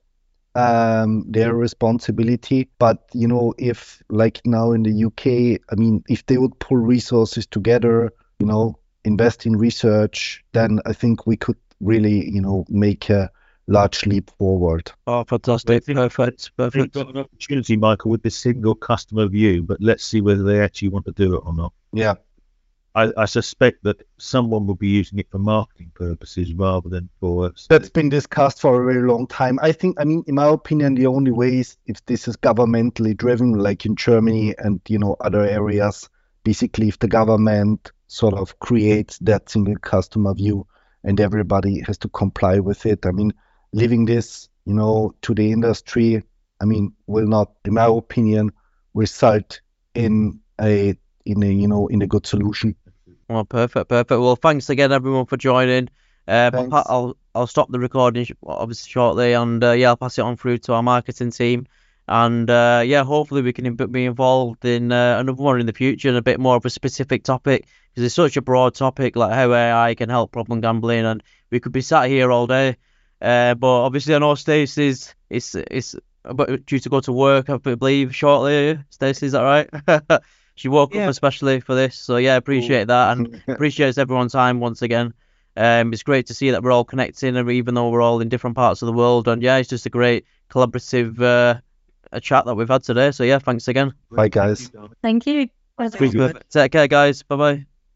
Their responsibility. But, you know, if like now in the UK, I mean, if they would pull resources together, you know, invest in research, then I think we could really, you know, make a large leap forward. Oh, fantastic. Perfect. We've got an opportunity, Michael, with this single customer view, but let's see whether they actually want to do it or not. Yeah. I suspect that someone will be using it for marketing purposes rather than for... That's been discussed for a very long time. I think, I mean, in my opinion, the only way is if this is governmentally driven, like in Germany and, you know, other areas. Basically, if the government sort of creates that single customer view and everybody has to comply with it. I mean, leaving this, you know, to the industry, I mean, will not, in my opinion, result in a good solution. Well, perfect. Well, thanks again, everyone, for joining. Pat, I'll stop the recording obviously shortly, and yeah, I'll pass it on through to our marketing team, and yeah, hopefully we can be involved in another one in the future, and a bit more of a specific topic, because it's such a broad topic, like how AI can help problem gambling, and we could be sat here all day. But obviously, I know Stacey's is about due to go to work, I believe, shortly. Stacey, is that right? She woke up especially for this, so yeah, appreciate that, and appreciates everyone's time once again. It's great to see that we're all connecting, and even though we're all in different parts of the world, and yeah, it's just a great collaborative a chat that we've had today. So yeah, thanks again. Bye guys. Thank you. Take care, guys. Bye bye.